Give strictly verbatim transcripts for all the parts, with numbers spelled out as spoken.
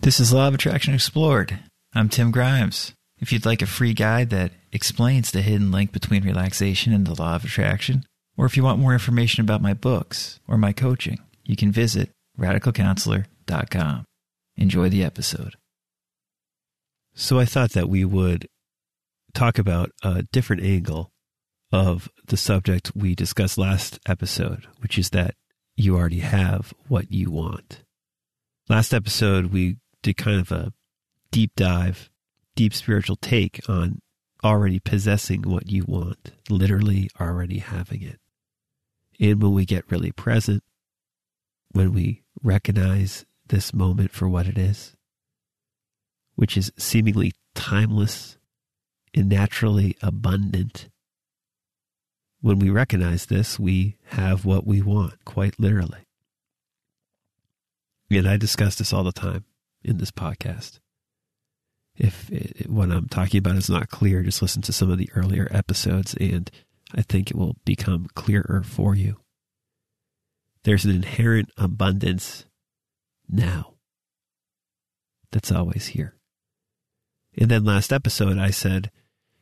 This is Law of Attraction Explored. I'm Tim Grimes. If you'd like a free guide that explains the hidden link between relaxation and the Law of Attraction, or if you want more information about my books or my coaching, you can visit Radical Counselor dot com. Enjoy the episode. So I thought that we would talk about a different angle of the subject we discussed last episode, which is that you already have what you want. Last episode, we did kind of a deep dive, deep spiritual take on already possessing what you want, literally already having it. And when we get really present, when we recognize this moment for what it is, which is seemingly timeless and naturally abundant, when we recognize this, we have what we want, quite literally. And I discuss this all the time in this podcast. If it, what I'm talking about is not clear, just listen to some of the earlier episodes, and I think it will become clearer for you. There's an inherent abundance now that's always here. And then last episode, I said,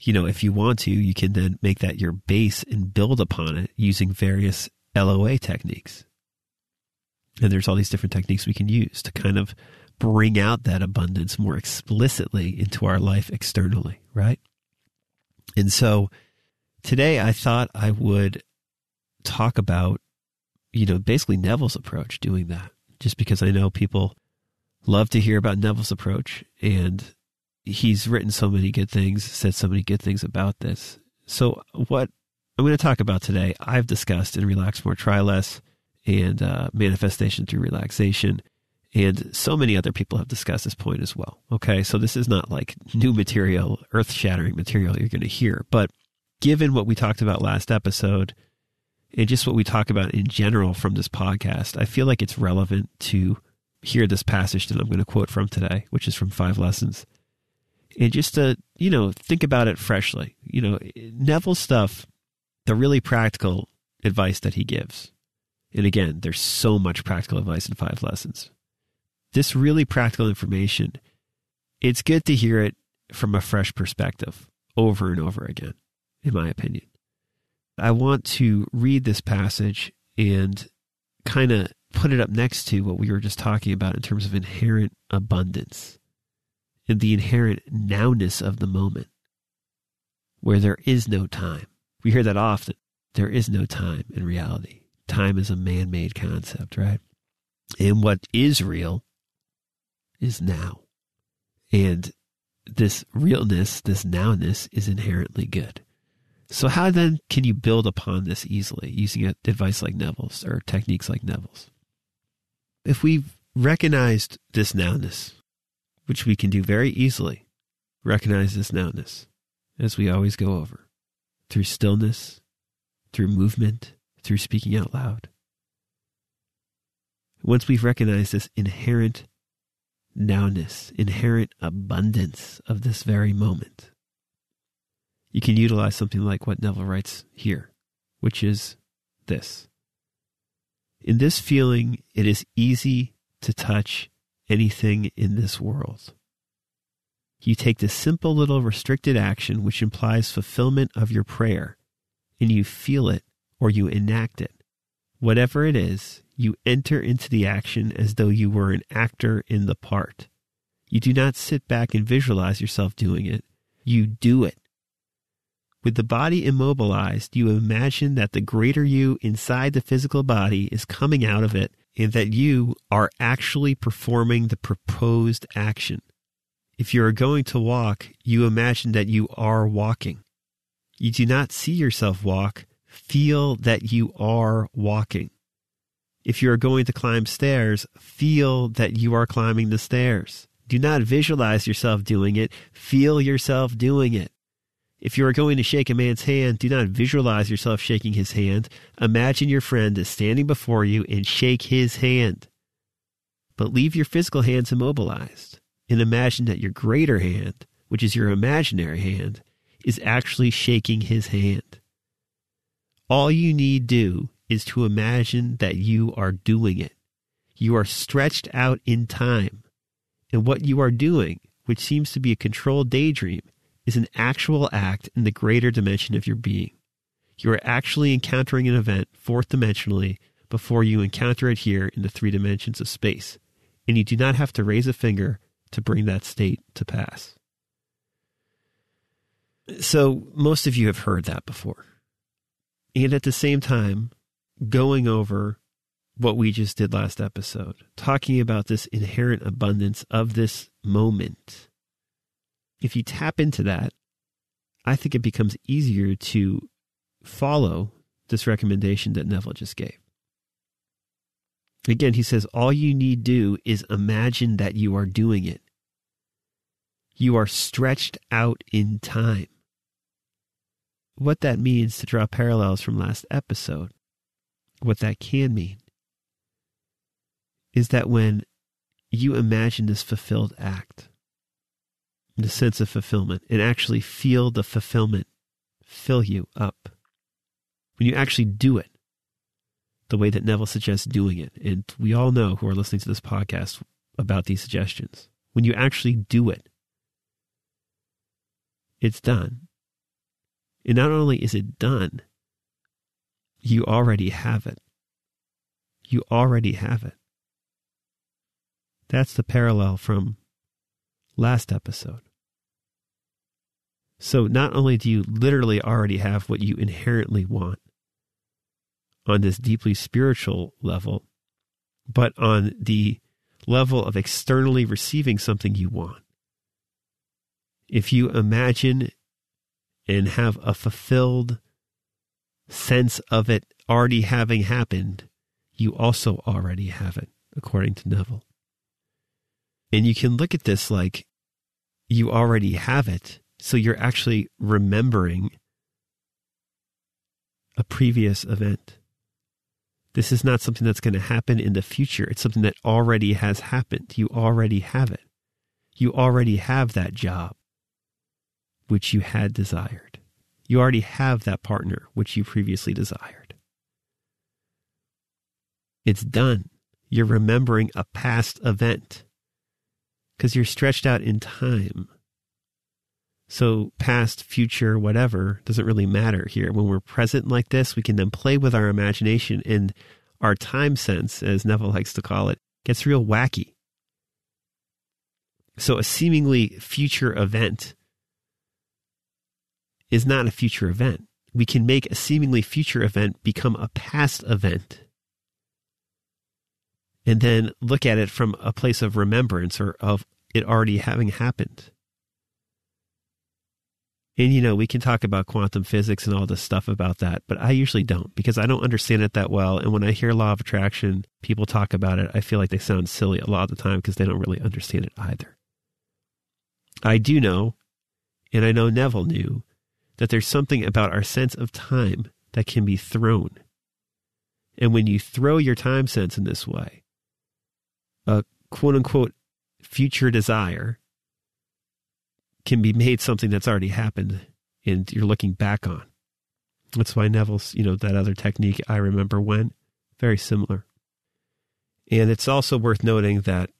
you know, if you want to, you can then make that your base and build upon it using various L O A techniques. And there's all these different techniques we can use to kind of bring out that abundance more explicitly into our life externally, right? And so today I thought I would talk about, you know, basically Neville's approach doing that, just because I know people love to hear about Neville's approach, and he's written so many good things, said so many good things about this. So what I'm going to talk about today, I've discussed in Relax More, Try Less, and uh, Manifestation Through Relaxation. And so many other people have discussed this point as well. Okay, so this is not like new material, earth-shattering material you're going to hear. But given what we talked about last episode and just what we talk about in general from this podcast, I feel like it's relevant to hear this passage that I'm going to quote from today, which is from Five Lessons. And just to, you know, think about it freshly. You know, Neville's stuff, the really practical advice that he gives. And again, there's so much practical advice in Five Lessons. This really practical information, it's good to hear it from a fresh perspective over and over again, in my opinion. I want to read this passage and kind of put it up next to what we were just talking about in terms of inherent abundance and the inherent nowness of the moment where there is no time. We hear that often. There is no time in reality. Time is a man-made concept, right? And what is real is now. And this realness, this nowness is inherently good. So how then can you build upon this easily using advice like Neville's or techniques like Neville's? If we've recognized this nowness, which we can do very easily, recognize this nowness as we always go over through stillness, through movement, through speaking out loud. Once we've recognized this inherent nowness, inherent abundance of this very moment, you can utilize something like what Neville writes here, which is this. In this feeling, it is easy to touch anything in this world. You take this simple little restricted action, which implies fulfillment of your prayer, and you feel it or you enact it. Whatever it is, you enter into the action as though you were an actor in the part. You do not sit back and visualize yourself doing it. You do it. With the body immobilized, you imagine that the greater you inside the physical body is coming out of it and that you are actually performing the proposed action. If you are going to walk, you imagine that you are walking. You do not see yourself walk. Feel that you are walking. If you are going to climb stairs, feel that you are climbing the stairs. Do not visualize yourself doing it. Feel yourself doing it. If you are going to shake a man's hand, do not visualize yourself shaking his hand. Imagine your friend is standing before you and shake his hand. But leave your physical hands immobilized and imagine that your greater hand, which is your imaginary hand, is actually shaking his hand. All you need do is to imagine that you are doing it. You are stretched out in time, and what you are doing, which seems to be a controlled daydream, is an actual act in the greater dimension of your being. You are actually encountering an event fourth-dimensionally before you encounter it here in the three dimensions of space, and you do not have to raise a finger to bring that state to pass. So most of you have heard that before. And at the same time, going over what we just did last episode, talking about this inherent abundance of this moment, if you tap into that, I think it becomes easier to follow this recommendation that Neville just gave. Again, he says, all you need do is imagine that you are doing it. You are stretched out in time. What that means, to draw parallels from last episode, what that can mean is that when you imagine this fulfilled act, the sense of fulfillment, and actually feel the fulfillment fill you up, when you actually do it the way that Neville suggests doing it, and we all know who are listening to this podcast about these suggestions, when you actually do it, it's done. And not only is it done, you already have it. You already have it. That's the parallel from last episode. So not only do you literally already have what you inherently want on this deeply spiritual level, but on the level of externally receiving something you want, if you imagine and have a fulfilled sense of it already having happened, you also already have it, according to Neville. And you can look at this like you already have it, so you're actually remembering a previous event. This is not something that's going to happen in the future. It's something that already has happened. You already have it. You already have that job, which you had desired. You already have that partner, which you previously desired. It's done. You're remembering a past event because you're stretched out in time. So past, future, whatever, doesn't really matter here. When we're present like this, we can then play with our imagination, and our time sense, as Neville likes to call it, gets real wacky. So a seemingly future event is not a future event. We can make a seemingly future event become a past event, and then look at it from a place of remembrance or of it already having happened. And, you know, we can talk about quantum physics and all this stuff about that, but I usually don't, because I don't understand it that well. And when I hear law of attraction, people talk about it, I feel like they sound silly a lot of the time because they don't really understand it either. I do know, and I know Neville knew, that there's something about our sense of time that can be thrown. And when you throw your time sense in this way, a quote-unquote future desire can be made something that's already happened and you're looking back on. That's why Neville's, you know, that other technique, I remember when, very similar. And it's also worth noting that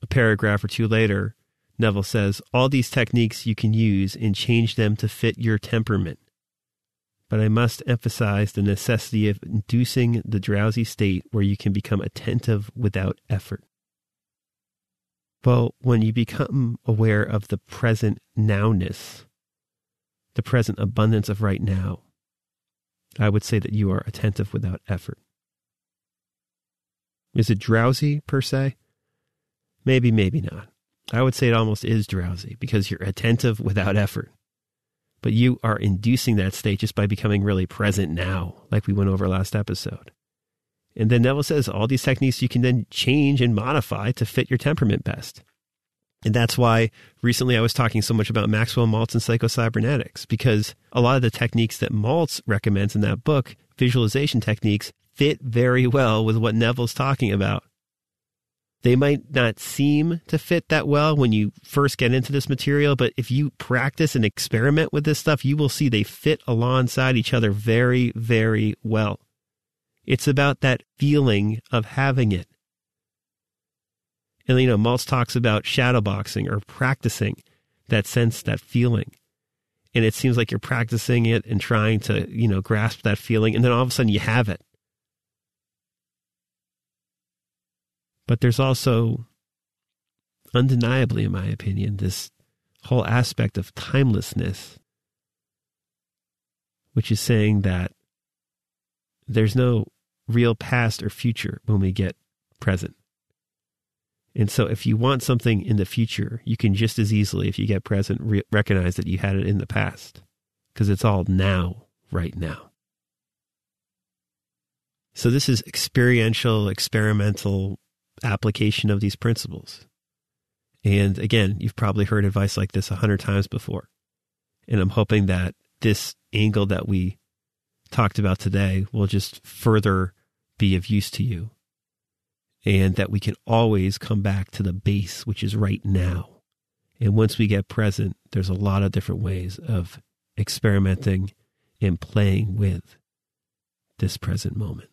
a paragraph or two later, Neville says, all these techniques you can use and change them to fit your temperament. But I must emphasize the necessity of inducing the drowsy state where you can become attentive without effort. Well, when you become aware of the present nowness, the present abundance of right now, I would say that you are attentive without effort. Is it drowsy, per se? Maybe, maybe not. I would say it almost is drowsy because you're attentive without effort. But you are inducing that state just by becoming really present now, like we went over last episode. And then Neville says all these techniques you can then change and modify to fit your temperament best. And that's why recently I was talking so much about Maxwell Maltz and Psycho-Cybernetics, because a lot of the techniques that Maltz recommends in that book, visualization techniques, fit very well with what Neville's talking about. They might not seem to fit that well when you first get into this material, but if you practice and experiment with this stuff, you will see they fit alongside each other very, very well. It's about that feeling of having it. And, you know, Maltz talks about shadowboxing or practicing that sense, that feeling. And it seems like you're practicing it and trying to, you know, grasp that feeling. And then all of a sudden you have it. But there's also, undeniably, in my opinion, this whole aspect of timelessness, which is saying that there's no real past or future when we get present. And so if you want something in the future, you can just as easily, if you get present, re- recognize that you had it in the past, because it's all now, right now. So this is experiential, experimental application of these principles. And again, you've probably heard advice like this a hundred times before. And I'm hoping that this angle that we talked about today will just further be of use to you, and that we can always come back to the base, which is right now. And once we get present, there's a lot of different ways of experimenting and playing with this present moment.